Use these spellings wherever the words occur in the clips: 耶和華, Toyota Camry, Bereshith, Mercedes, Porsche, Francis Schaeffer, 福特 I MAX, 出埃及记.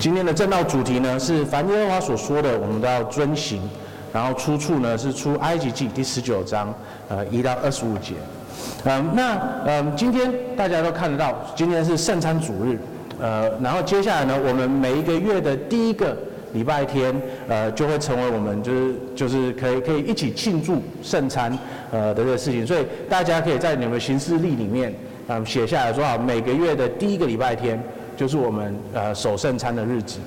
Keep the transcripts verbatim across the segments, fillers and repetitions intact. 今天的正道主题呢是凡耶和华所说的，我们都要遵行。然后出处呢是出埃及记第十九章，呃一到二十五节。嗯，那嗯今天大家都看得到，今天是圣餐主日，呃，然后接下来呢，我们每一个月的第一个礼拜天，呃，就会成为我们就是就是可以可以一起庆祝圣餐呃的这个事情，所以大家可以在你们行事历里面，嗯，写下来说啊，每个月的第一个礼拜天就是我们呃守圣餐的日子。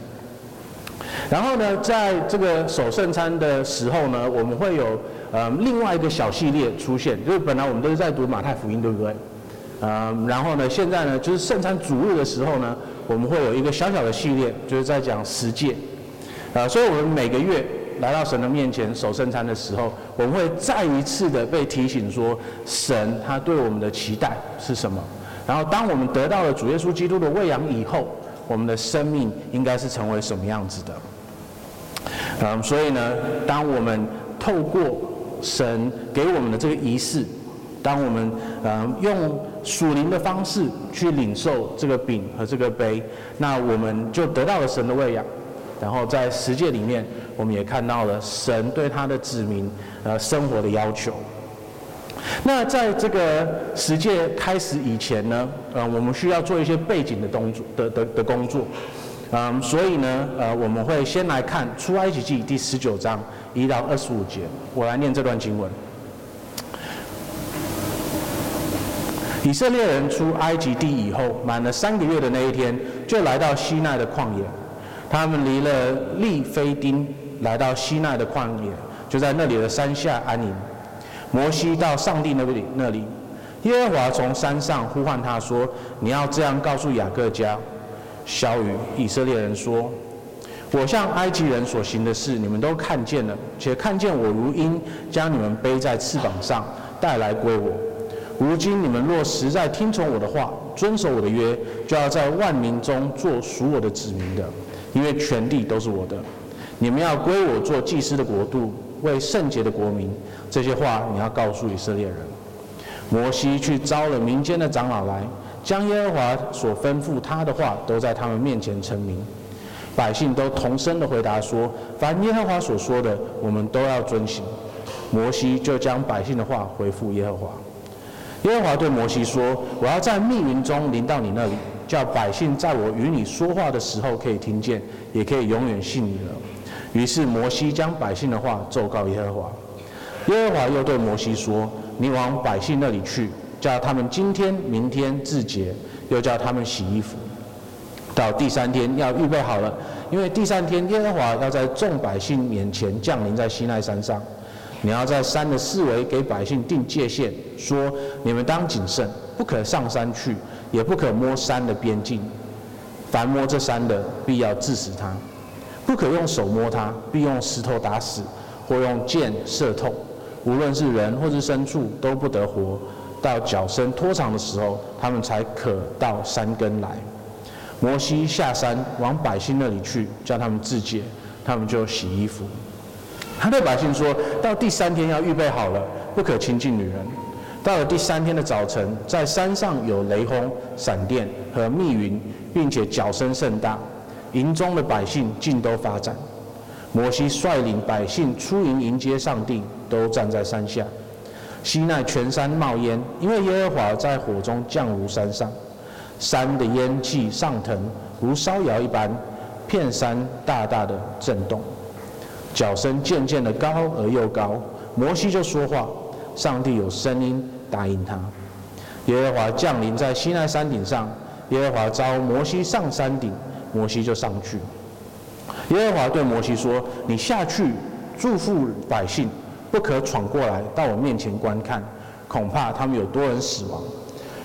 然后呢，在这个守圣餐的时候呢，我们会有呃另外一个小系列出现，就是本来我们都是在读马太福音，对不对？呃，然后呢，现在呢，就是圣餐主日的时候呢，我们会有一个小小的系列，就是在讲十诫。呃，所以我们每个月来到神的面前守圣餐的时候，我们会再一次的被提醒说，神他对我们的期待是什么。然后，当我们得到了主耶稣基督的喂养以后，我们的生命应该是成为什么样子的？嗯，所以呢，当我们透过神给我们的这个仪式，当我们嗯用属灵的方式去领受这个饼和这个杯，那我们就得到了神的喂养。然后在十诫里面，我们也看到了神对他的子民呃生活的要求。那在这个十诫开始以前呢，呃，我们需要做一些背景的动作的的的工作，嗯，所以呢，呃，我们会先来看出埃及记第十九章一到二十五节，我来念这段经文。以色列人出埃及地以后，满了三个月的那一天，就来到西奈的旷野。他们离了利非丁，来到西奈的旷野，就在那里的山下安营。摩西到上帝那里，那里，耶和华从山上呼唤他说：“你要这样告诉雅各家，小雨以色列人说：我向埃及人所行的事，你们都看见了，且看见我如鹰将你们背在翅膀上，带来归我。如今你们若实在听从我的话，遵守我的约，就要在万民中做属我的子民的，因为全地都是我的。你们要归我做祭司的国度，为圣洁的国民。”这些话你要告诉以色列人。摩西去招了民间的长老来，将耶和华所吩咐他的话都在他们面前陈明。百姓都同声的回答说：“凡耶和华所说的，我们都要遵行。”摩西就将百姓的话回复耶和华。耶和华对摩西说：“我要在密云中临到你那里，叫百姓在我与你说话的时候可以听见，也可以永远信你了。”于是摩西将百姓的话奏告耶和华。耶和华又对摩西说：“你往百姓那里去，叫他们今天、明天自洁，又叫他们洗衣服。到第三天要预备好了，因为第三天耶和华要在众百姓面前降临在西奈山上。你要在山的四围给百姓定界限，说：你们当谨慎，不可上山去，也不可摸山的边境。凡摸这山的，必要治死他；不可用手摸他，必用石头打死，或用箭射透。无论是人或是牲畜，都不得活。到脚伸拖长的时候，他们才可到山根来。”摩西下山往百姓那里去，叫他们自洁，他们就洗衣服。他对百姓说：“到第三天要预备好了，不可亲近女人。到了第三天的早晨，在山上有雷轰、闪电和密云，并且脚声甚大，营中的百姓尽都发展。摩西率领百姓出营迎接上帝，都站在山下。西奈全山冒烟，因为耶和华在火中降如山上。山的烟气上腾，如烧窑一般，片山大大的震动。脚声渐渐的高而又高，摩西就说话，上帝有声音答应他。耶和华降临在西奈山顶上，耶和华召摩西上山顶，摩西就上去。耶和华对摩西说：你下去祝福百姓，不可闯过来到我面前观看，恐怕他们有多人死亡。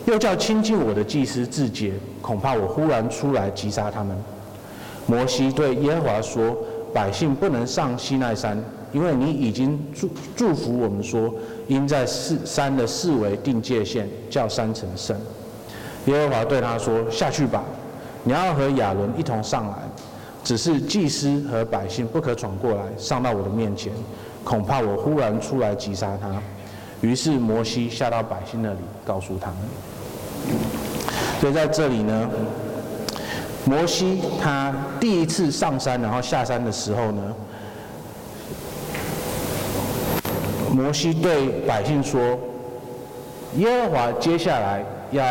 又叫亲近我的祭司自洁，恐怕我忽然出来击杀他们。摩西对耶和华说：百姓不能上西奈山，因为你已经祝祝福我们说，应在山的四围定界限，叫山成圣。耶和华对他说：下去吧，你要和亚伦一同上来，只是祭司和百姓不可闯过来，上到我的面前，恐怕我忽然出来击杀他。于是摩西下到百姓那里，告诉他们。所以在这里呢，摩西他第一次上山然后下山的时候呢，摩西对百姓说，耶和华接下来要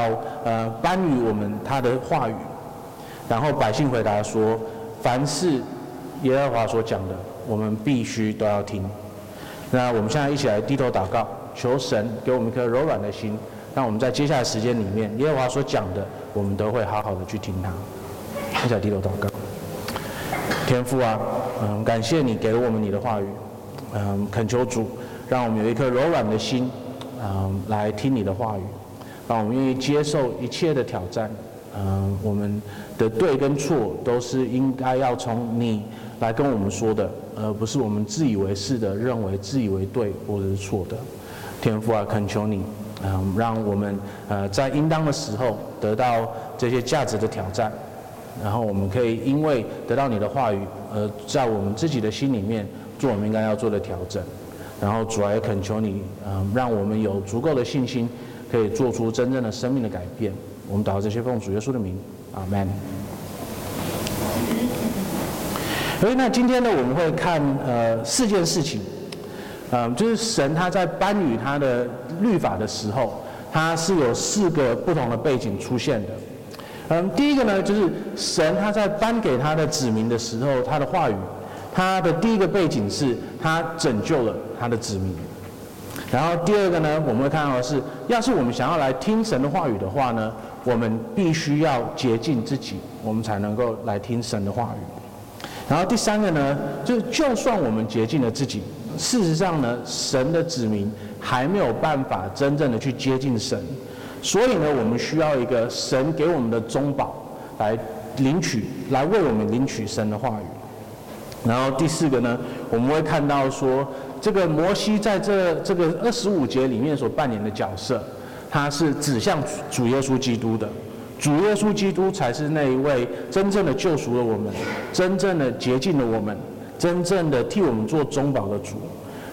呃颁予我们他的话语。然后百姓回答说，凡是耶和华所讲的，我们必须都要听。那我们现在一起来低头祷告，求神给我们一颗柔软的心，让我们在接下来时间里面，耶和华所讲的，我们都会好好的去听他。一起来低头祷告。天父啊，嗯，感谢你给了我们你的话语，嗯，恳求主，让我们有一颗柔软的心，嗯，来听你的话语，让我们愿意接受一切的挑战。嗯，我们的对跟错都是应该要从你来跟我们说的，而不是我们自以为是的认为自以为对或者是错的。天父啊，恳求你，嗯，让我们呃在应当的时候得到这些价值的挑战，然后我们可以因为得到你的话语，而在我们自己的心里面做我们应该要做的调整。然后主啊，也恳求你，嗯，让我们有足够的信心，可以做出真正的生命的改变。我们祷告这些奉主耶稣的名，阿们。所以那今天呢，我们会看呃四件事情，嗯，就是神他在颁予他的律法的时候，他是有四个不同的背景出现的。嗯，第一个呢，就是神他在颁给他的子民的时候，他的话语，他的第一个背景是他拯救了他的子民。然后第二个呢，我们会看到的是，要是我们想要来听神的话语的话呢，我们必须要洁净自己，我们才能够来听神的话语。然后第三个呢，就是就算我们洁净了自己，事实上呢，神的子民还没有办法真正的去接近神，所以呢，我们需要一个神给我们的中保来领取，来为我们领取神的话语。然后第四个呢，我们会看到说，这个摩西在这这个二十五节里面所扮演的角色，他是指向主耶稣基督的，主耶稣基督才是那一位真正的救赎了我们，真正的洁净了我们，真正的替我们做中保的主。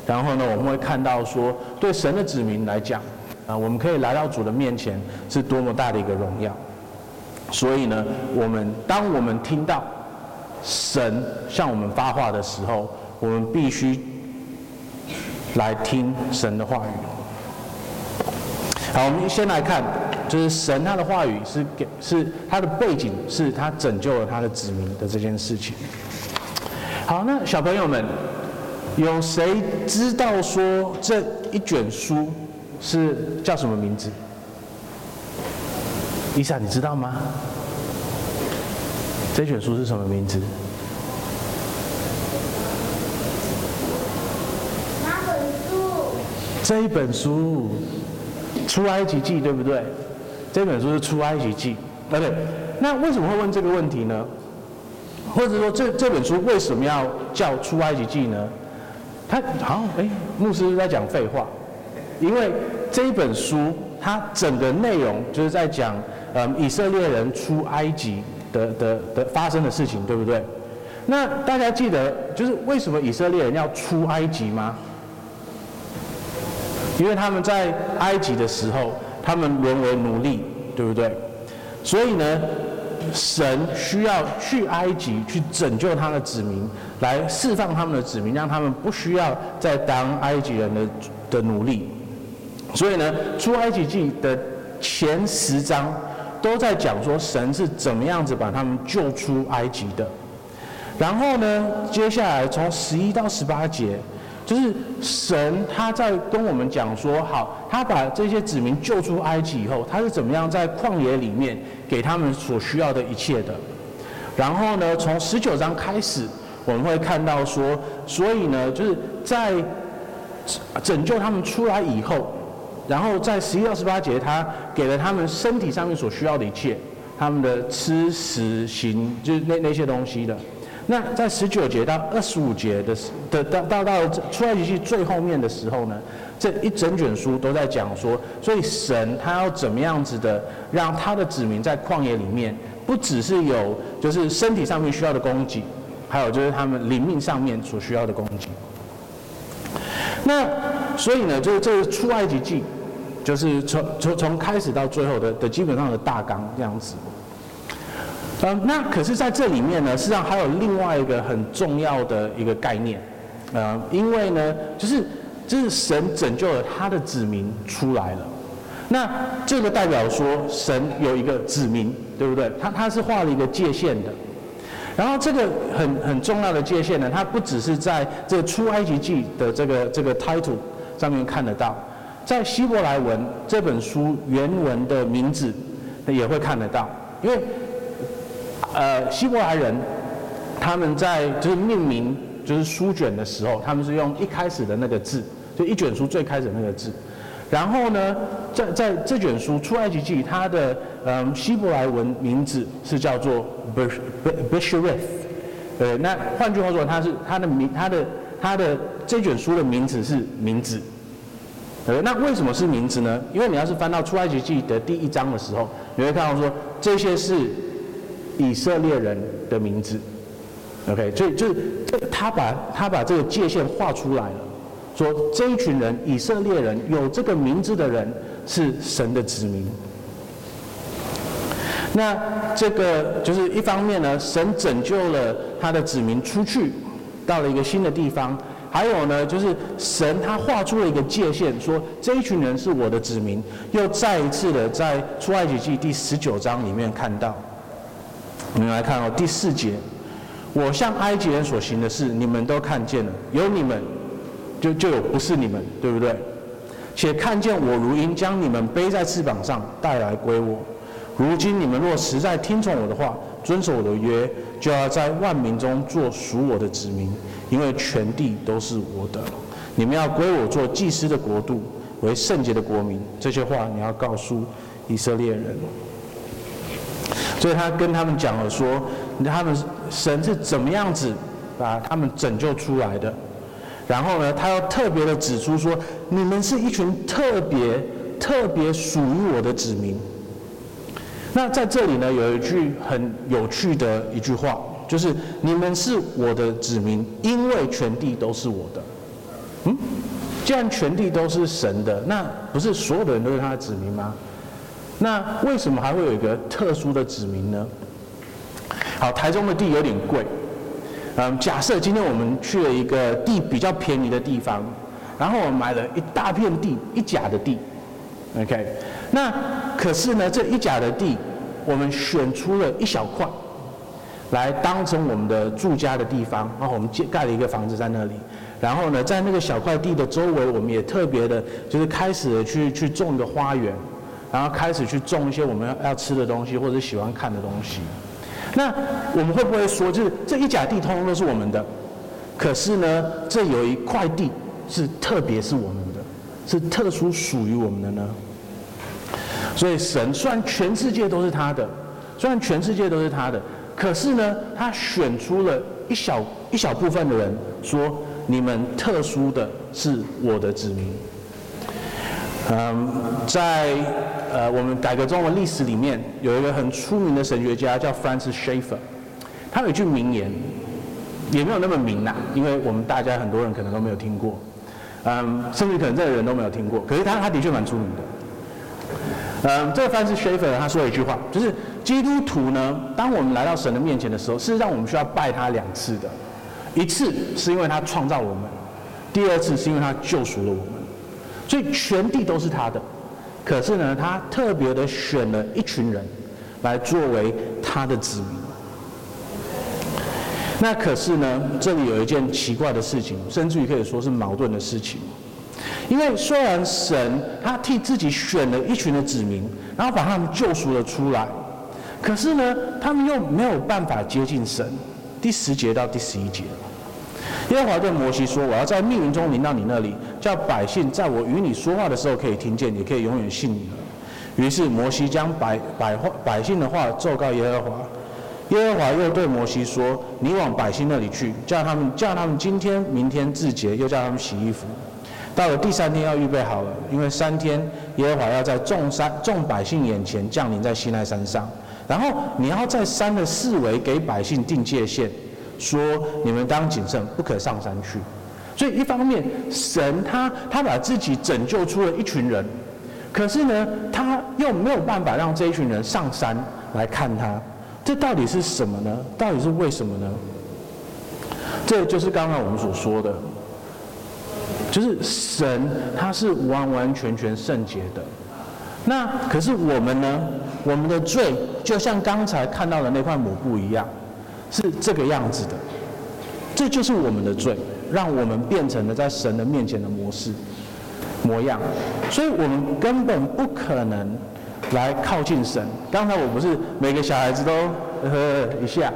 然后呢，我们会看到说，对神的子民来讲，啊，我们可以来到主的面前，是多么大的一个荣耀。所以呢，我们当我们听到神向我们发话的时候，我们必须来听神的话语。好，我们先来看，就是神他的话语是给是他的背景是他拯救了他的子民的这件事情。好，那小朋友们，有谁知道说这一卷书是叫什么名字？伊莎，你知道吗？这卷书是什么名字？这一本书《出埃及记》，对不对？这本书是《出埃及记》，对不对？那为什么会问这个问题呢？或者说这这本书为什么要叫《出埃及记》呢？他好像哎，牧师在讲废话，因为这一本书它整个内容就是在讲，嗯，以色列人出埃及的的的发生的事情，对不对？那大家记得就是为什么以色列人要出埃及吗？因为他们在埃及的时候，他们沦为奴隶，对不对？所以呢，神需要去埃及去拯救他的子民，来释放他们的子民，让他们不需要再当埃及人的的奴隶。所以呢，出埃及记的前十章都在讲说，神是怎么样子把他们救出埃及的。然后呢，接下来从十一到十八节，就是神他在跟我们讲说，好，他把这些子民救出埃及以后，他是怎么样在旷野里面给他们所需要的一切的。然后呢，从十九章开始，我们会看到说，所以呢，就是在拯救他们出来以后，然后在十一到十八节，他给了他们身体上面所需要的一切，他们的吃食行，就是那那些东西的。那在十九节到二十五节的的到到到出埃及记最后面的时候呢，这一整卷书都在讲说，所以神他要怎么样子的让他的子民在旷野里面，不只是有就是身体上面需要的供给，还有就是他们灵命上面所需要的供给。那所以呢，就是这个出埃及记，就是从从从开始到最后的的基本上的大纲这样子。呃，那可是在这里面呢，事实上还有另外一个很重要的一个概念，呃，因为呢，就是就是神拯救了他的子民出来了。那这个代表说神有一个子民，对不对？他他是画了一个界限的。然后这个很很重要的界限呢，它不只是在这出埃及记的这个这个 title 上面看得到，在希伯来文这本书原文的名字也会看得到，因为呃希伯来人他们在就是命名就是书卷的时候，他们是用一开始的那个字，就一卷书最开始的那个字。然后呢，在在这卷书《出埃及记》，它的嗯希伯来文名字是叫做 Bereshith， 呃，那换句话说，它是它的名，它的它的这卷书的名字是名字，呃，那为什么是名字呢？因为你要是翻到《出埃及记》的第一章的时候，你会看到说这些是以色列人的名字 ，OK， 所以就是他把他把这个界限画出来了。说这一群人，以色列人有这个名字的人是神的子民。那这个就是一方面呢，神拯救了他的子民出去，到了一个新的地方；还有呢，就是神他画出了一个界限，说这一群人是我的子民，又再一次的在出埃及记第十九章里面看到。我们来看哦，第四节，我向埃及人所行的事，你们都看见了，有你们。就就有不是你们，对不对？且看见我如鹰将你们背在翅膀上带来归我。如今你们若实在听从我的话，遵守我的约，就要在万民中做属我的子民，因为全地都是我的。你们要归我做祭司的国度，为圣洁的国民。这些话你要告诉以色列人。所以他跟他们讲了说，他们神是怎么样子把他们拯救出来的。然后呢，他要特别的指出说，你们是一群特别、特别属于我的子民。那在这里呢，有一句很有趣的一句话，就是你们是我的子民，因为全地都是我的。嗯，既然全地都是神的，那不是所有的人都是他的子民吗？那为什么还会有一个特殊的子民呢？好，台中的地有点贵。嗯，假设今天我们去了一个地比较便宜的地方，然后我们买了一大片地，一甲的地 ，OK， 那可是呢，这一甲的地，我们选出了一小块，来当成我们的住家的地方，然后我们盖了一个房子在那里，然后呢，在那个小块地的周围，我们也特别的，就是开始去去种一个花园，然后开始去种一些我们要要吃的东西或者喜欢看的东西。那我们会不会说，就是这一甲地通通都是我们的，可是呢，这有一块地是特别是我们的，是特殊属于我们的呢？所以神虽然全世界都是他的，虽然全世界都是他的，可是呢，他选出了一小一小部分的人，说你们特殊的是我的子民。嗯，在呃我们改革中文历史里面，有一个很出名的神学家叫 Francis Schaeffer， 他有一句名言，也没有那么名啊，因为我们大家很多人可能都没有听过，嗯，甚至可能这个人都没有听过，可是他他的确蛮出名的。嗯，这个 Francis Schaeffer 他说了一句话，就是基督徒呢，当我们来到神的面前的时候，事实上我们需要拜他两次的，一次是因为他创造我们，第二次是因为他救赎了我们。所以全地都是他的，可是呢，他特别的选了一群人来作为他的子民。那可是呢，这里有一件奇怪的事情，甚至于可以说是矛盾的事情，因为虽然神他替自己选了一群的子民，然后把他们救赎了出来，可是呢，他们又没有办法接近神。第十节到第十一节。耶和华对摩西说：“我要在密云中临到你那里，叫百姓在我与你说话的时候可以听见，也可以永远信你了。”于是摩西将百百话百姓的话奏告耶和华。耶和华又对摩西说：“你往百姓那里去，叫他们叫他们今天、明天自洁，又叫他们洗衣服。到了第三天要预备好了，因为三天耶和华要在众山众百姓眼前降临在西奈山上。然后你要在山的四围给百姓定界限。”说你们当谨慎，不可上山去。所以一方面，神他他把自己拯救出了一群人，可是呢，他又没有办法让这一群人上山来看他，这到底是什么呢？到底是为什么呢？这就是刚刚我们所说的，就是神他是完完全全圣洁的。那可是我们呢？我们的罪就像刚才看到的那块抹布一样，是这个样子的。这就是我们的罪，让我们变成了在神的面前的模式模样，所以我们根本不可能来靠近神。刚才我不是每个小孩子都呃一下，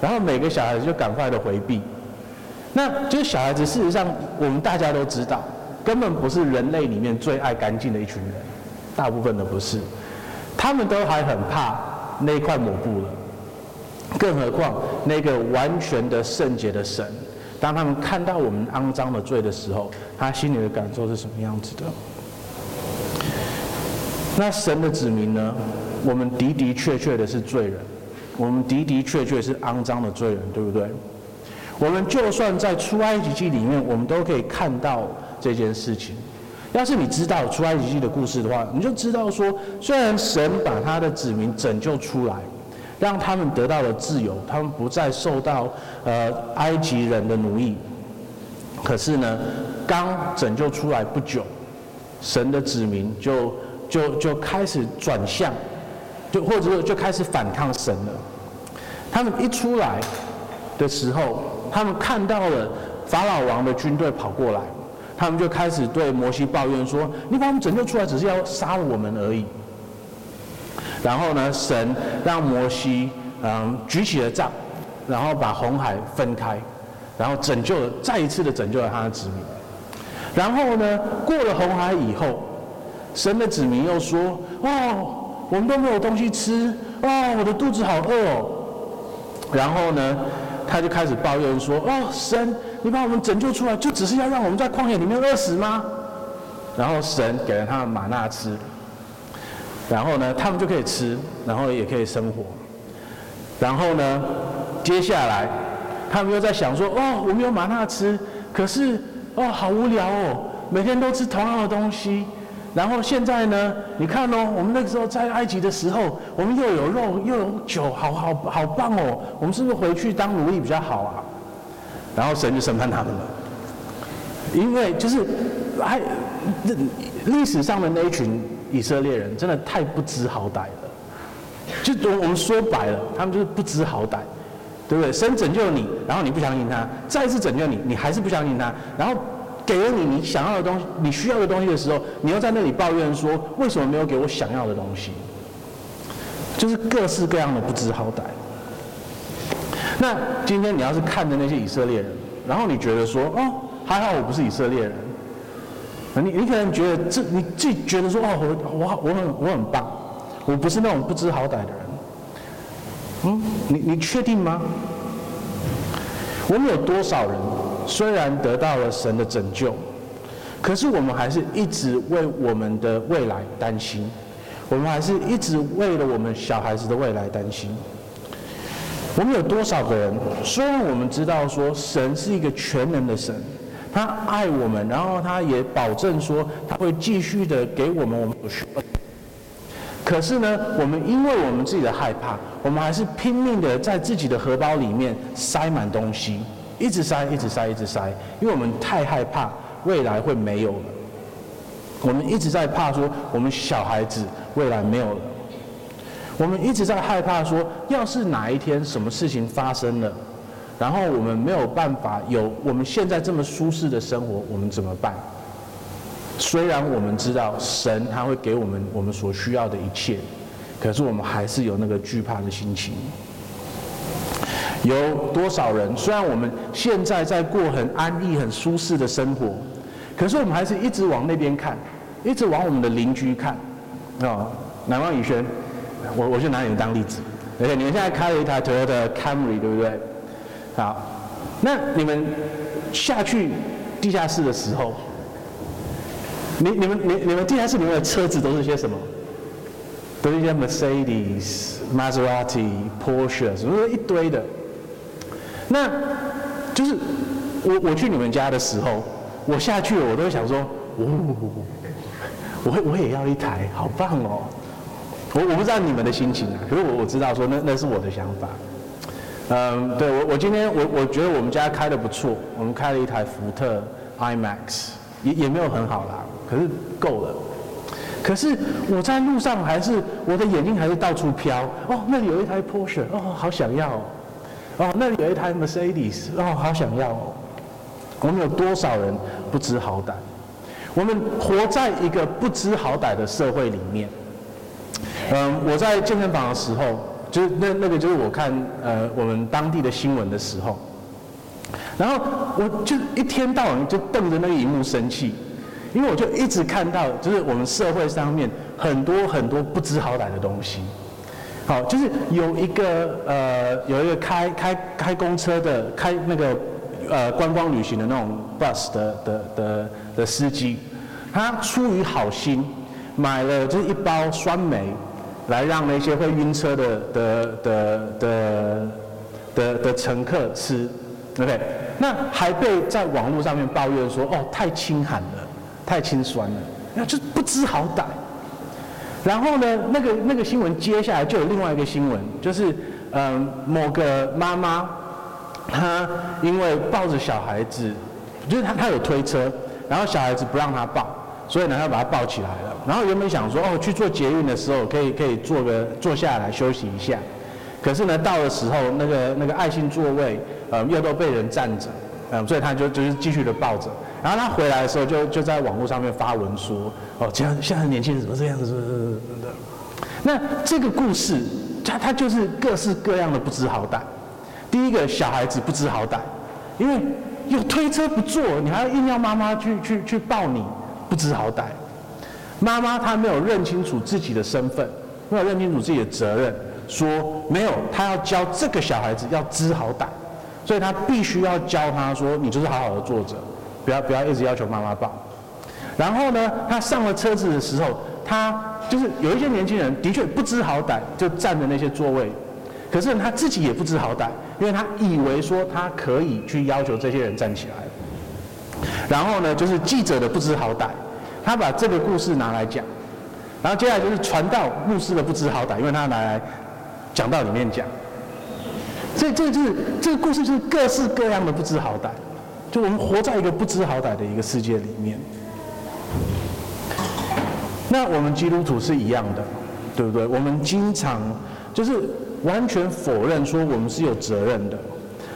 然后每个小孩子就赶快的回避。那就是小孩子，事实上我们大家都知道，根本不是人类里面最爱干净的一群人，大部分的不是，他们都还很怕那块抹布了。更何况那个完全的圣洁的神，当他们看到我们肮脏的罪的时候，他心里的感受是什么样子的？那神的子民呢？我们的的确确的是罪人，我们的的确确是肮脏的罪人，对不对？我们就算在出埃及记里面，我们都可以看到这件事情。要是你知道出埃及记的故事的话，你就知道说，虽然神把他的子民拯救出来，让他们得到了自由，他们不再受到呃埃及人的奴役。可是呢，刚拯救出来不久，神的子民就就就开始转向，就或者就开始反抗神了。他们一出来的时候，他们看到了法老王的军队跑过来，他们就开始对摩西抱怨说：“你把我们拯救出来，只是要杀了我们而已。”然后呢，神让摩西嗯举起了杖，然后把红海分开，然后拯救了，再一次的拯救了他的子民。然后呢，过了红海以后，神的子民又说：“哦，我们都没有东西吃，哦，我的肚子好饿哦。”然后呢，他就开始抱怨说：“哦，神，你把我们拯救出来，就只是要让我们在旷野里面饿死吗？”然后神给了他们玛纳吃。然后呢，他们就可以吃，然后也可以生活。然后呢，接下来他们又在想说：“哦，我们有玛纳吃，可是哦，好无聊哦，每天都吃同样的东西。然后现在呢，你看哦，我们那个时候在埃及的时候，我们又有肉又有酒，好好好棒哦，我们是不是回去当奴隶比较好啊？”然后神就审判他们了，因为就是还历史上的那一群以色列人真的太不知好歹了，就我们说白了，他们就是不知好歹，对不对？神拯救你，然后你不相信他，再一次拯救你，你还是不相信他，然后给了你你想要的东西，你需要的东西的时候，你又在那里抱怨说为什么没有给我想要的东西，就是各式各样的不知好歹。那今天你要是看着那些以色列人，然后你觉得说哦，还好我不是以色列人。你你可能觉得这你自己觉得说哦，我我我很我很棒，我不是那种不知好歹的人。嗯，你你确定吗？我们有多少人虽然得到了神的拯救，可是我们还是一直为我们的未来担心，我们还是一直为了我们小孩子的未来担心。我们有多少个人虽然我们知道说神是一个全能的神，他爱我们，然后他也保证说他会继续的给我们我们所需要的。可是呢，我们因为我们自己的害怕，我们还是拼命的在自己的荷包里面塞满东西，一直塞，一直塞，一直塞，因为我们太害怕未来会没有了。我们一直在怕说我们小孩子未来没有了，我们一直在害怕说要是哪一天什么事情发生了，然后我们没有办法有我们现在这么舒适的生活，我们怎么办？虽然我们知道神他会给我们我们所需要的一切，可是我们还是有那个惧怕的心情。有多少人虽然我们现在在过很安逸很舒适的生活，可是我们还是一直往那边看，一直往我们的邻居看。哦，南方宇轩，我我就拿你们当例子。而且你们现在开了一台 Toyota Camry， 对不对？好，那你们下去地下室的时候，你你们你你们地下室里面的车子都是些什么？都是一些 Mercedes、Maserati、Porsche， 什么一堆的。那就是我我去你们家的时候，我下去了，我都会想说，哦，我我也要一台，好棒哦。我我不知道你们的心情啊，可是我我知道说那那是我的想法。嗯，对我我今天我我觉得我们家开的不错，我们开了一台福特 I MAX， 也也没有很好啦，可是够了。可是我在路上还是我的眼睛还是到处飘，哦，那里有一台 Porsche， 哦，好想要哦，哦，那里有一台 Mercedes， 哦，好想要哦。我们有多少人不知好歹？我们活在一个不知好歹的社会里面。嗯，我在健身房的时候，就是那那个就是我看呃我们当地的新闻的时候，然后我就一天到晚就瞪着那个荧幕生气，因为我就一直看到就是我们社会上面很多很多不知好歹的东西。好，就是有一个呃有一个开开开公车的开那个呃观光旅行的那种 bus 的的的的司机，他出于好心。买了就是一包酸梅，来让那些会晕车的的的的的的乘客吃 ，OK？ 那还被在网络上面抱怨说，哦，太清寒了，太清酸了，那就不知好歹。然后呢，那个那个新闻接下来就有另外一个新闻，就是嗯、呃，某个妈妈，她因为抱着小孩子，就是她她有推车，然后小孩子不让她抱。所以呢，他把它抱起来了。然后原本想说，哦，去做捷运的时候，可以可以坐个坐下来休息一下。可是呢，到的时候，那个那个爱心座位，呃，又都被人占着，嗯、呃，所以他就就是继续的抱着。然后他回来的时候就，就就在网络上面发文说，哦，这样现在年轻人怎么这样子？是是是那这个故事，它它就是各式各样的不知好歹。第一个，小孩子不知好歹，因为有推车不坐，你还要硬要妈妈去去去抱你。不知好歹，妈妈她没有认清楚自己的身份，没有认清楚自己的责任，说没有，她要教这个小孩子要知好歹，所以她必须要教他说，你就是好好的坐着，不要不要一直要求妈妈抱。然后呢，她上了车子的时候，她就是有一些年轻人的确不知好歹，就占着那些座位，可是她自己也不知好歹，因为她以为说她可以去要求这些人站起来。然后呢，就是记者的不知好歹，他把这个故事拿来讲，然后接下来就是传道牧师的不知好歹，因为他拿来讲到里面讲，所以这就是这个故事就是各式各样的不知好歹，就我们活在一个不知好歹的一个世界里面。那我们基督徒是一样的，对不对？我们经常就是完全否认说我们是有责任的，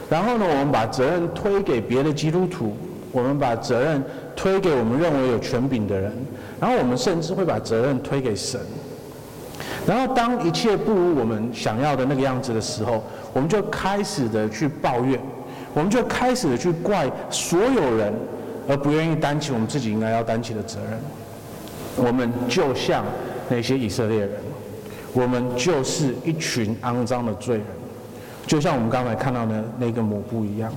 然后呢，我们把责任推给别的基督徒。我们把责任推给我们认为有权柄的人，然后我们甚至会把责任推给神。然后当一切不如我们想要的那个样子的时候，我们就开始的去抱怨，我们就开始的去怪所有人，而不愿意担起我们自己应该要担起的责任。我们就像那些以色列人，我们就是一群肮脏的罪人，就像我们刚才看到的那个抹布一样。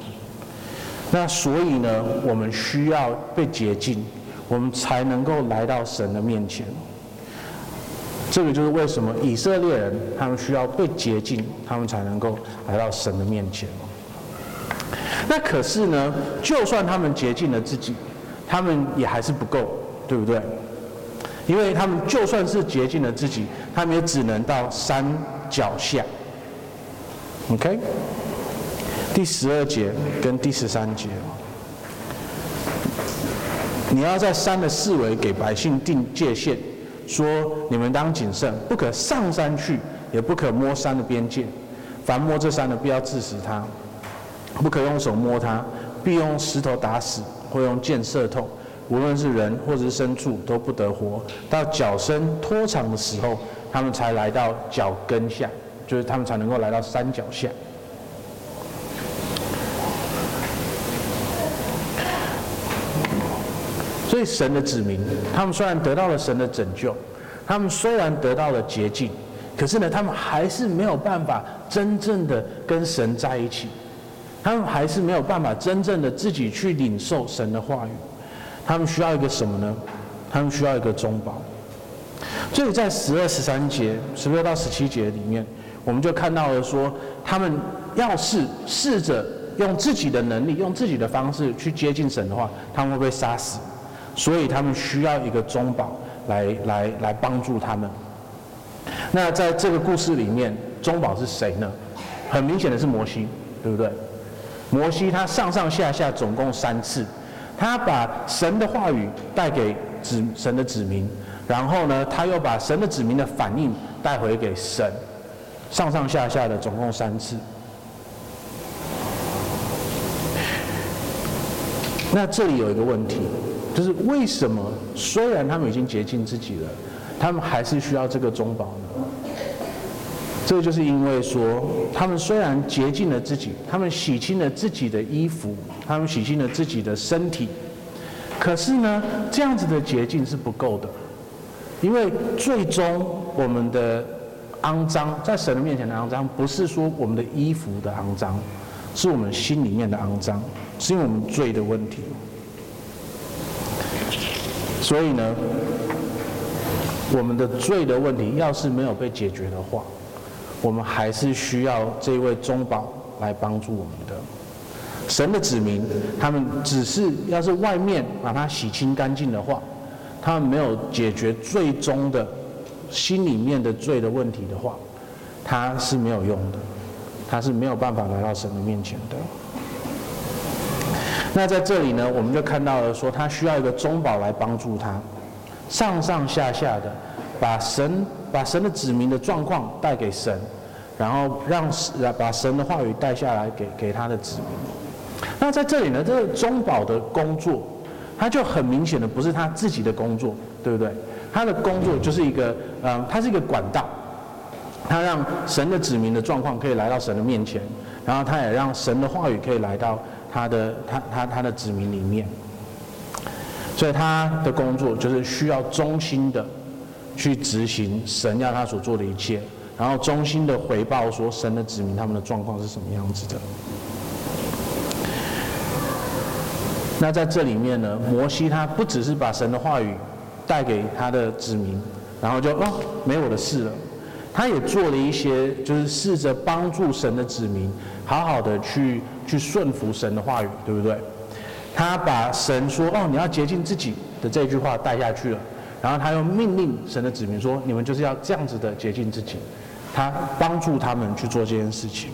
那所以呢，我们需要被洁净，我们才能够来到神的面前。这个就是为什么以色列人他们需要被洁净，他们才能够来到神的面前。那可是呢，就算他们洁净了自己，他们也还是不够，对不对？因为他们就算是洁净了自己，他们也只能到山脚下。OK。第十二节跟第十三节，你要在山的四围给百姓定界限，说你们当谨慎，不可上山去，也不可摸山的边界。凡摸这山的，必要治死他；不可用手摸他，必用石头打死，或用箭射透。无论是人或者是牲畜，都不得活。到脚伸拖长的时候，他们才来到脚跟下，就是他们才能够来到山脚下。所以神的子民，他们虽然得到了神的拯救，他们虽然得到了洁净，可是呢，他们还是没有办法真正的跟神在一起，他们还是没有办法真正的自己去领受神的话语。他们需要一个什么呢？他们需要一个中保。所以在十二、十三节、十六到十七节里面，我们就看到了说，他们要是试着用自己的能力、用自己的方式去接近神的话，他们会被杀死。所以他们需要一个中保来来来帮助他们。那在这个故事里面，中保是谁呢？很明显的是摩西，对不对？摩西他上上下下总共三次，他把神的话语带给子神的子民，然后呢，他又把神的子民的反应带回给神，上上下下的总共三次。那这里有一个问题，就是为什么虽然他们已经洁净自己了，他们还是需要这个中保呢？这就是因为说，他们虽然洁净了自己，他们洗清了自己的衣服，他们洗清了自己的身体，可是呢，这样子的洁净是不够的，因为最终我们的肮脏，在神的面前的肮脏，不是说我们的衣服的肮脏，是我们心里面的肮脏，是因为我们罪的问题。所以呢，我们的罪的问题要是没有被解决的话，我们还是需要这位中保来帮助我们的。神的子民，他们只是要是外面把它洗清干净的话，他们没有解决最终的心里面的罪的问题的话，他是没有用的，他是没有办法来到神的面前的。那在这里呢，我们就看到了说，他需要一个中保来帮助他，上上下下的把神把神的子民的状况带给神，然后让把神的话语带下来给给他的子民。那在这里呢，这个中保的工作，他就很明显的不是他自己的工作，对不对？他的工作就是一个，嗯，他是一个管道，他让神的子民的状况可以来到神的面前，然后他也让神的话语可以来到他的他他他的子民里面。所以他的工作就是需要忠心的去执行神要他所做的一切，然后衷心的回报说神的子民他们的状况是什么样子的。那在这里面呢，摩西他不只是把神的话语带给他的子民，然后就哦没我的事了，他也做了一些就是试着帮助神的子民好好的去去顺服神的话语，对不对？他把神说哦你要洁净自己的这句话带下去了，然后他又命令神的子民说：“你们就是要这样子的洁净自己。”他帮助他们去做这件事情。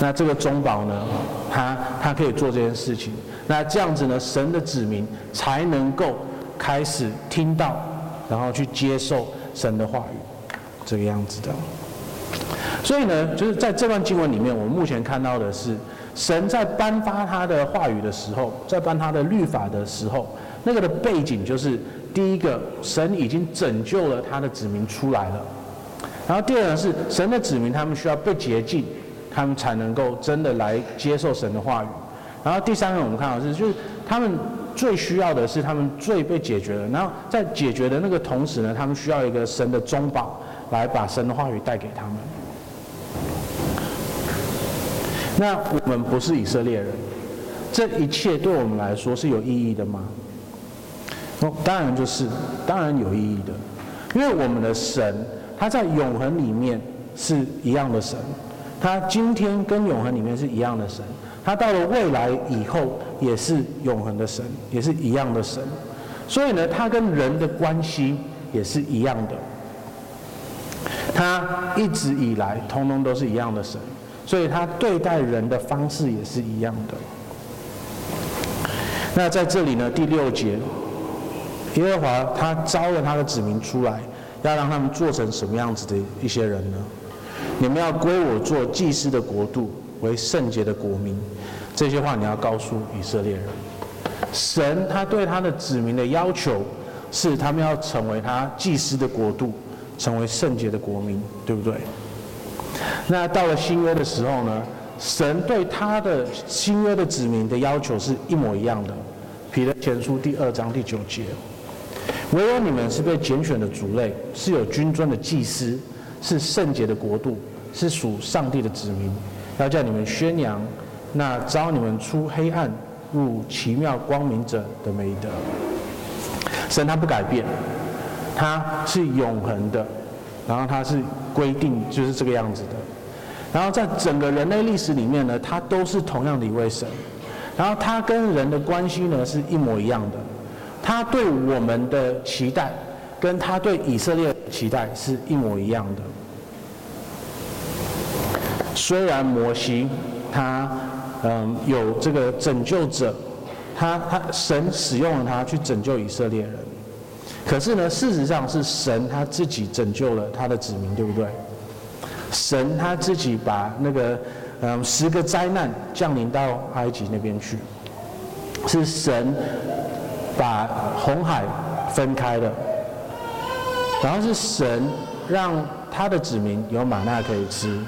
那这个中保呢，他他可以做这件事情。那这样子呢，神的子民才能够开始听到，然后去接受神的话语，这个样子的。所以呢，就是在这段经文里面，我们目前看到的是，神在颁发他的话语的时候，在颁他的律法的时候，那个的背景就是：第一个，神已经拯救了他的子民出来了；然后第二个是神的子民，他们需要被洁净，他们才能够真的来接受神的话语；然后第三个，我们看到是，就是他们最需要的是他们罪被解决了，然后在解决的那个同时呢，他们需要一个神的中保来把神的话语带给他们。那我们不是以色列人，这一切对我们来说是有意义的吗？哦，当然就是，当然有意义的，因为我们的神他在永恒里面是一样的神，他今天跟永恒里面是一样的神，他到了未来以后也是永恒的神，也是一样的神，所以呢，他跟人的关系也是一样的，他一直以来通通都是一样的神。所以他对待人的方式也是一样的。那在这里呢，第六节，耶和华他召了他的子民出来，要让他们做成什么样子的一些人呢？你们要归我做祭司的国度，为圣洁的国民。这些话你要告诉以色列人。神他对他的子民的要求是，他们要成为他祭司的国度，成为圣洁的国民，对不对？那到了新约的时候呢，神对他的新约的子民的要求是一模一样的。彼得前书第二章第九节，唯有你们是被拣选的族类，是有君尊的祭司，是圣洁的国度，是属上帝的子民，要叫你们宣扬那召你们出黑暗入奇妙光明者的美德。神他不改变，他是永恒的，然后他是规定就是这个样子的，然后在整个人类历史里面呢，他都是同样的一位神，然后他跟人的关系呢是一模一样的，他对我们的期待跟他对以色列的期待是一模一样的。虽然摩西他嗯有这个拯救者，他他神使用了他去拯救以色列人，可是呢，事实上是神他自己拯救了他的子民，对不对？神他自己把那个嗯十个灾难降临到埃及那边去，是神把红海分开了，然后是神让他的子民有玛纳可以吃，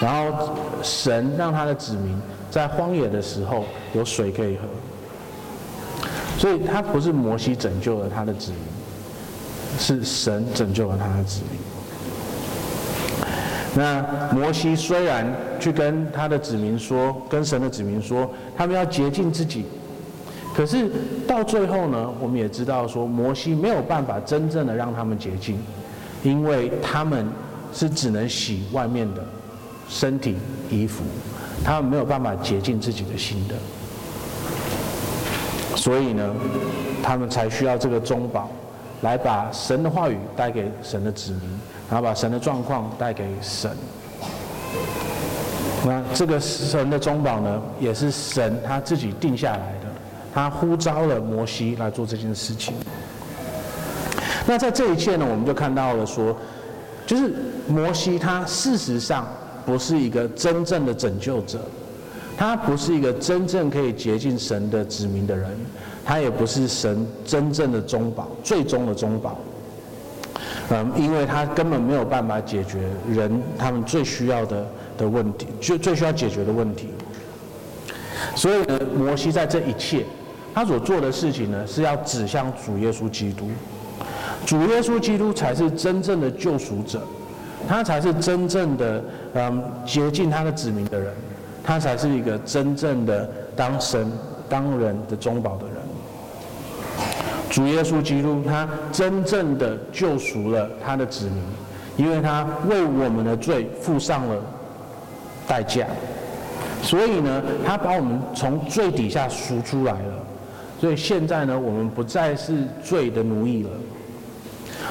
然后神让他的子民在荒野的时候有水可以喝。所以他不是摩西拯救了他的子民，是神拯救了他的子民。那摩西虽然去跟他的子民说，跟神的子民说他们要洁净自己，可是到最后呢，我们也知道说摩西没有办法真正的让他们洁净，因为他们是只能洗外面的身体衣服，他们没有办法洁净自己的心的，所以呢他们才需要这个中保来把神的话语带给神的子民，然后把神的状况带给神。那这个神的中保呢，也是神他自己定下来的，他呼召了摩西来做这件事情。那在这一切呢，我们就看到了说，就是摩西他事实上不是一个真正的拯救者，他不是一个真正可以洁净神的子民的人，他也不是神真正的中保，最终的中保。嗯，因为他根本没有办法解决人他们最需要的的问题，就最需要解决的问题。所以呢，摩西在这一切他所做的事情呢，是要指向主耶稣基督。主耶稣基督才是真正的救赎者，他才是真正的嗯洁净他的子民的人，他才是一个真正的当神当人的中保的人。主耶稣基督他真正的救赎了他的子民，因为他为我们的罪付上了代价，所以呢他把我们从罪底下赎出来了。所以现在呢，我们不再是罪的奴役了。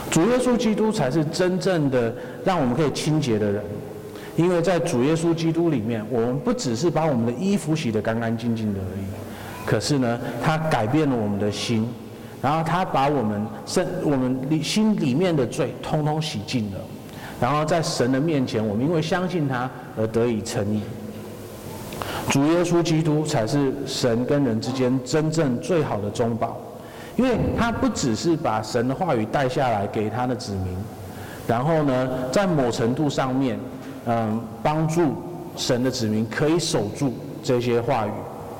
主耶稣基督才是真正的让我们可以清洁的人，因为在主耶稣基督里面，我们不只是把我们的衣服洗得干干净净的而已，可是呢他改变了我们的心，然后他把我们身我们心里面的罪通通洗净了，然后在神的面前，我们因为相信他而得以称义。主耶稣基督才是神跟人之间真正最好的中保，因为他不只是把神的话语带下来给他的子民，然后呢在某程度上面嗯帮助神的子民可以守住这些话语。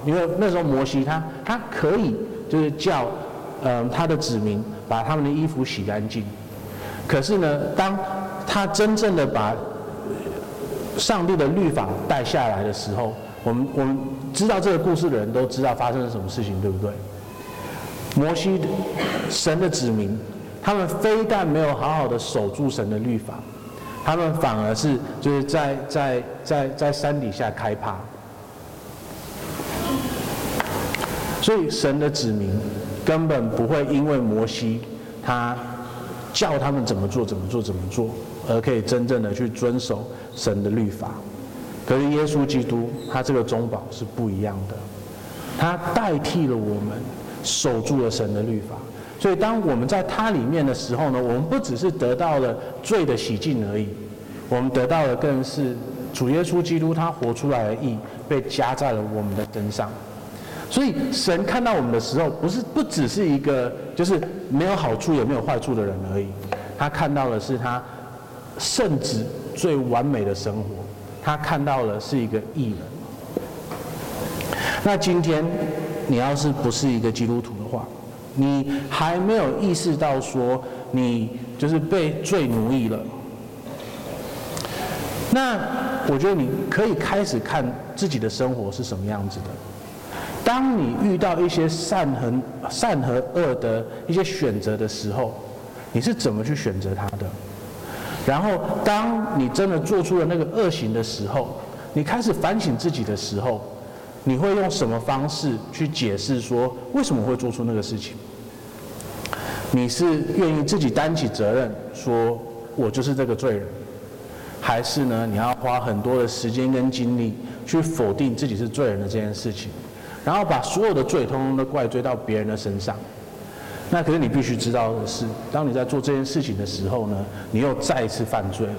因为那时候摩西他他可以就是叫嗯他的子民把他们的衣服洗干净，可是呢当他真正的把上帝的律法带下来的时候，我们我们知道这个故事的人都知道发生了什么事情，对不对？摩西神的子民他们非但没有好好的守住神的律法，他们反而是就是在在在在山底下开趴。所以神的子民根本不会因为摩西他叫他们怎么做怎么做怎么做而可以真正的去遵守神的律法。可是耶稣基督他这个中保是不一样的，他代替了我们守住了神的律法。所以当我们在他里面的时候呢，我们不只是得到了罪的洗净而已，我们得到的更是主耶稣基督他活出来的义被加在了我们的身上。所以神看到我们的时候，不是不只是一个就是没有好处也没有坏处的人而已，他看到的是他圣子最完美的生活，他看到的是一个义人。那今天你要是不是一个基督徒的话，你还没有意识到说你就是被罪奴役了，那我觉得你可以开始看自己的生活是什么样子的。当你遇到一些善和善和恶的一些选择的时候，你是怎么去选择它的？然后当你真的做出了那个恶行的时候，你开始反省自己的时候，你会用什么方式去解释说为什么会做出那个事情？你是愿意自己担起责任，说我就是这个罪人，还是呢你要花很多的时间跟精力去否定自己是罪人的这件事情，然后把所有的罪通通都怪罪到别人的身上？那可是你必须知道的是，当你在做这件事情的时候呢，你又再一次犯罪了，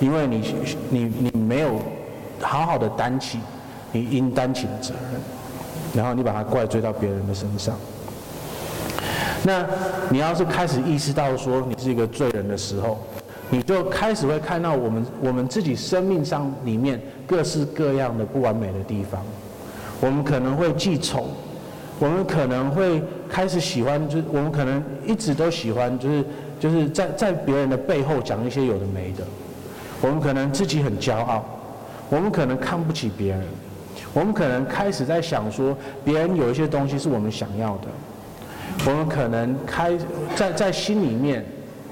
因为你你你没有好好的担起你应担起的责任，然后你把它怪罪到别人的身上。那你要是开始意识到说你是一个罪人的时候，你就开始会看到我们我们自己生命上里面各式各样的不完美的地方。我们可能会记仇，我们可能会开始喜欢，就是我们可能一直都喜欢，就是就是在在别人的背后讲一些有的没的。我们可能自己很骄傲，我们可能看不起别人，我们可能开始在想说别人有一些东西是我们想要的，我们可能开在在心里面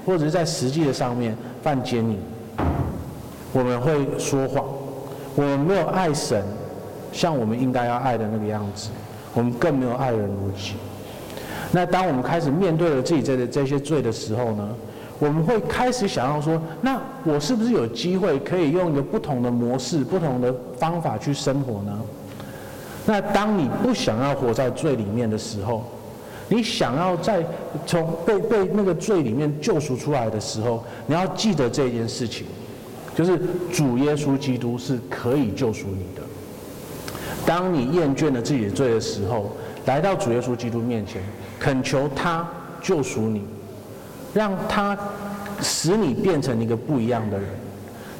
或者是在实际的上面犯奸淫，我们会说谎，我们没有爱神像我们应该要爱的那个样子，我们更没有爱人如己。那当我们开始面对了自己这这些罪的时候呢，我们会开始想要说，那我是不是有机会可以用一个不同的模式、不同的方法去生活呢？那当你不想要活在罪里面的时候，你想要在从被被那个罪里面救赎出来的时候，你要记得这件事情，就是主耶稣基督是可以救赎你的。当你厌倦了自己的罪的时候，来到主耶稣基督面前，恳求他救赎你，让他使你变成一个不一样的人。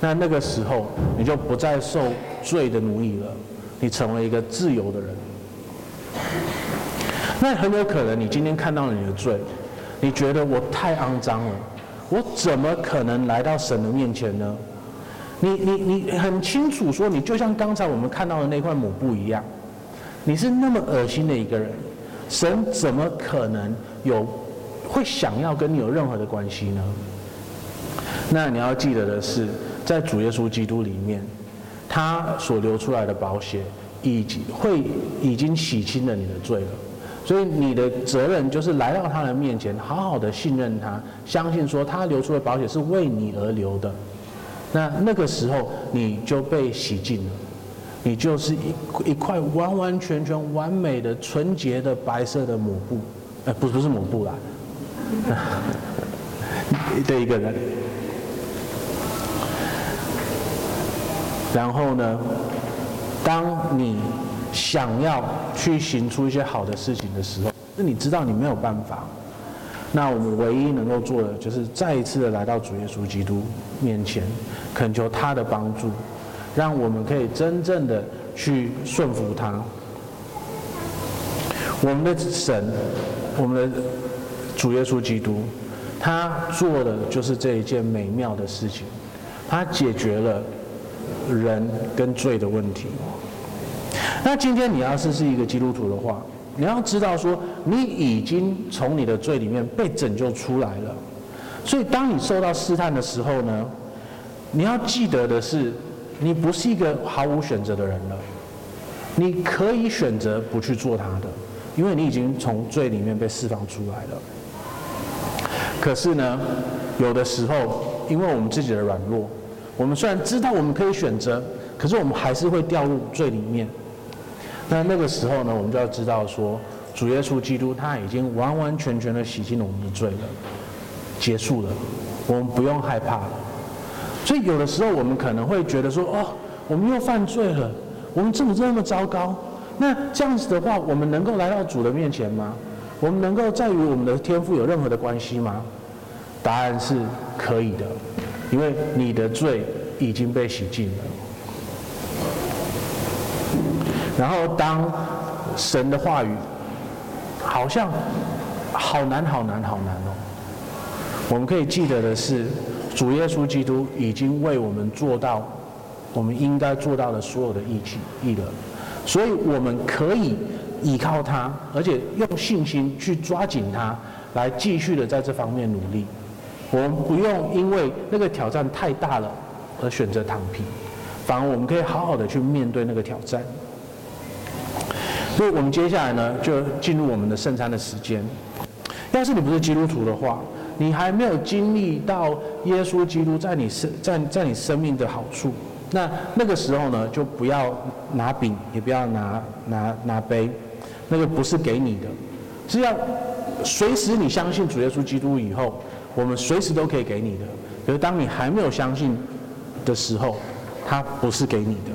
那那个时候，你就不再受罪的奴役了，你成为一个自由的人。那很有可能你今天看到了你的罪，你觉得我太肮脏了，我怎么可能来到神的面前呢？你你你很清楚说，你就像刚才我们看到的那块抹布一样，你是那么恶心的一个人，神怎么可能有会想要跟你有任何的关系呢？那你要记得的是，在主耶稣基督里面，他所流出来的宝血已经会已经洗清了你的罪了。所以你的责任就是来到他的面前，好好的信任他，相信说他流出的宝血是为你而流的。那那个时候你就被洗净了，你就是一一块完完全全完美的纯洁的白色的抹布，哎，不不是抹布啦，对一个人。然后呢，当你想要去行出一些好的事情的时候，那你知道你没有办法，那我们唯一能够做的就是再一次的来到主耶稣基督面前，恳求他的帮助，让我们可以真正的去顺服他。我们的神，我们的主耶稣基督，他做的就是这一件美妙的事情，他解决了人跟罪的问题。那今天你要是是一个基督徒的话，你要知道说你已经从你的罪里面被拯救出来了。所以当你受到试探的时候呢，你要记得的是，你不是一个毫无选择的人了，你可以选择不去做它的，因为你已经从罪里面被释放出来了。可是呢，有的时候因为我们自己的软弱，我们虽然知道我们可以选择，可是我们还是会掉入罪里面。那那个时候呢，我们就要知道说，主耶稣基督他已经完完全全的洗净了我们的罪了，结束了，我们不用害怕了。所以有的时候我们可能会觉得说，哦，我们又犯罪了，我们怎么这么糟糕？那这样子的话，我们能够来到主的面前吗？我们能够在与我们的天父有任何的关系吗？答案是可以的，因为你的罪已经被洗净了。然后当神的话语好像好难好难好难哦，我们可以记得的是，主耶稣基督已经为我们做到我们应该做到的所有的义了，所以我们可以依靠他，而且用信心去抓紧他，来继续的在这方面努力。我们不用因为那个挑战太大了而选择躺平，反而我们可以好好的去面对那个挑战。所以我们接下来呢，就进入我们的圣餐的时间。但是你不是基督徒的话，你还没有经历到耶稣基督在你生在在你生命的好处，那那个时候呢，就不要拿饼，也不要拿拿拿杯，那个不是给你的，是要随时你相信主耶稣基督以后，我们随时都可以给你的。可是当你还没有相信的时候，它不是给你的。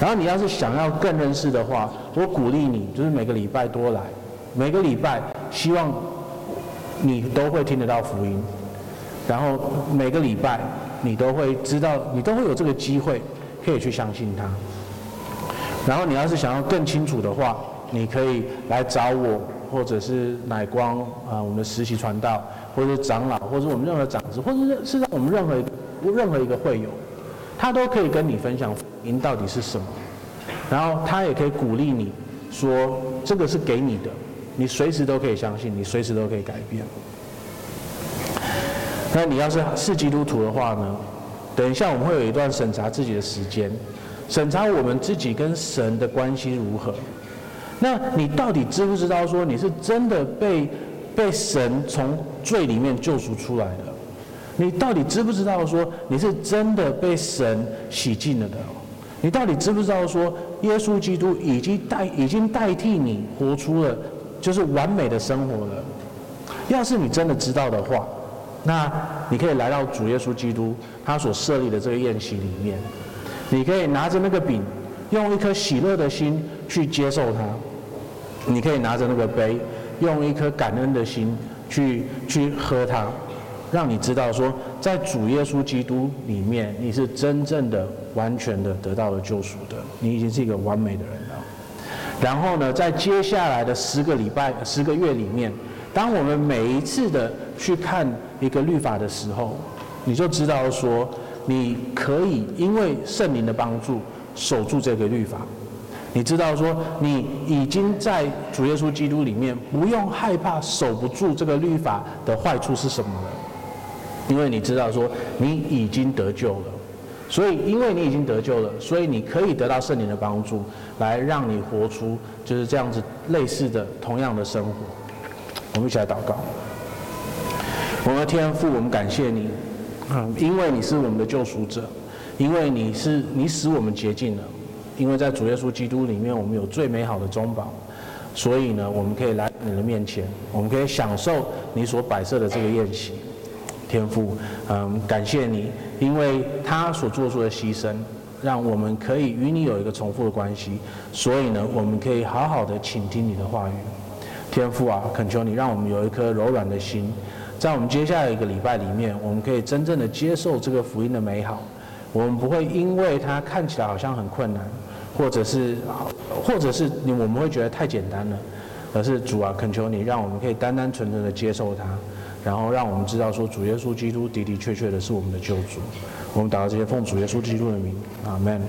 然后你要是想要更认识的话，我鼓励你，就是每个礼拜多来，每个礼拜希望你都会听得到福音，然后每个礼拜你都会知道，你都会有这个机会可以去相信他。然后你要是想要更清楚的话，你可以来找我，或者是乃光啊、呃，我们的实习传道，或者是长老，或者是我们任何长子，或者是是我们任何一个任何一个会友，他都可以跟你分享福音到底是什么，然后他也可以鼓励你说这个是给你的，你随时都可以相信，你随时都可以改变。那你要是是基督徒的话呢，等一下我们会有一段审查自己的时间，审查我们自己跟神的关系如何。那你到底知不知道说你是真的被被神从罪里面救赎出来的？你到底知不知道说你是真的被神洗净了的？你到底知不知道说耶稣基督已经代已经代替你活出了就是完美的生活了？要是你真的知道的话，那你可以来到主耶稣基督他所设立的这个宴席里面，你可以拿着那个饼，用一颗喜乐的心去接受它；你可以拿着那个杯，用一颗感恩的心去去喝它，让你知道说，在主耶稣基督里面，你是真正的、完全的得到了救赎的，你已经是一个完美的人了。然后呢，在接下来的十个礼拜、十个月里面，当我们每一次的去看一个律法的时候，你就知道说，你可以因为圣灵的帮助，守住这个律法。你知道说你已经在主耶稣基督里面不用害怕守不住这个律法的坏处是什么了，因为你知道说你已经得救了。所以因为你已经得救了，所以你可以得到圣灵的帮助，来让你活出就是这样子类似的同样的生活。我们一起来祷告。我们的天父，我们感谢你，因为你是我们的救赎者，因为你是你使我们洁净了，因为在主耶稣基督里面我们有最美好的中保，所以呢我们可以来你的面前，我们可以享受你所摆设的这个宴席。天父，嗯，感谢你，因为他所做出的牺牲让我们可以与你有一个重复的关系，所以呢我们可以好好的倾听你的话语。天父啊，恳求你让我们有一颗柔软的心，在我们接下来一个礼拜里面，我们可以真正的接受这个福音的美好，我们不会因为它看起来好像很困难，或者是，或者是你我们会觉得太简单了，而是主啊，恳求你让我们可以单单纯纯的接受它，然后让我们知道说主耶稣基督的的确确的是我们的救主。我们祷告这些奉主耶稣基督的名，阿们。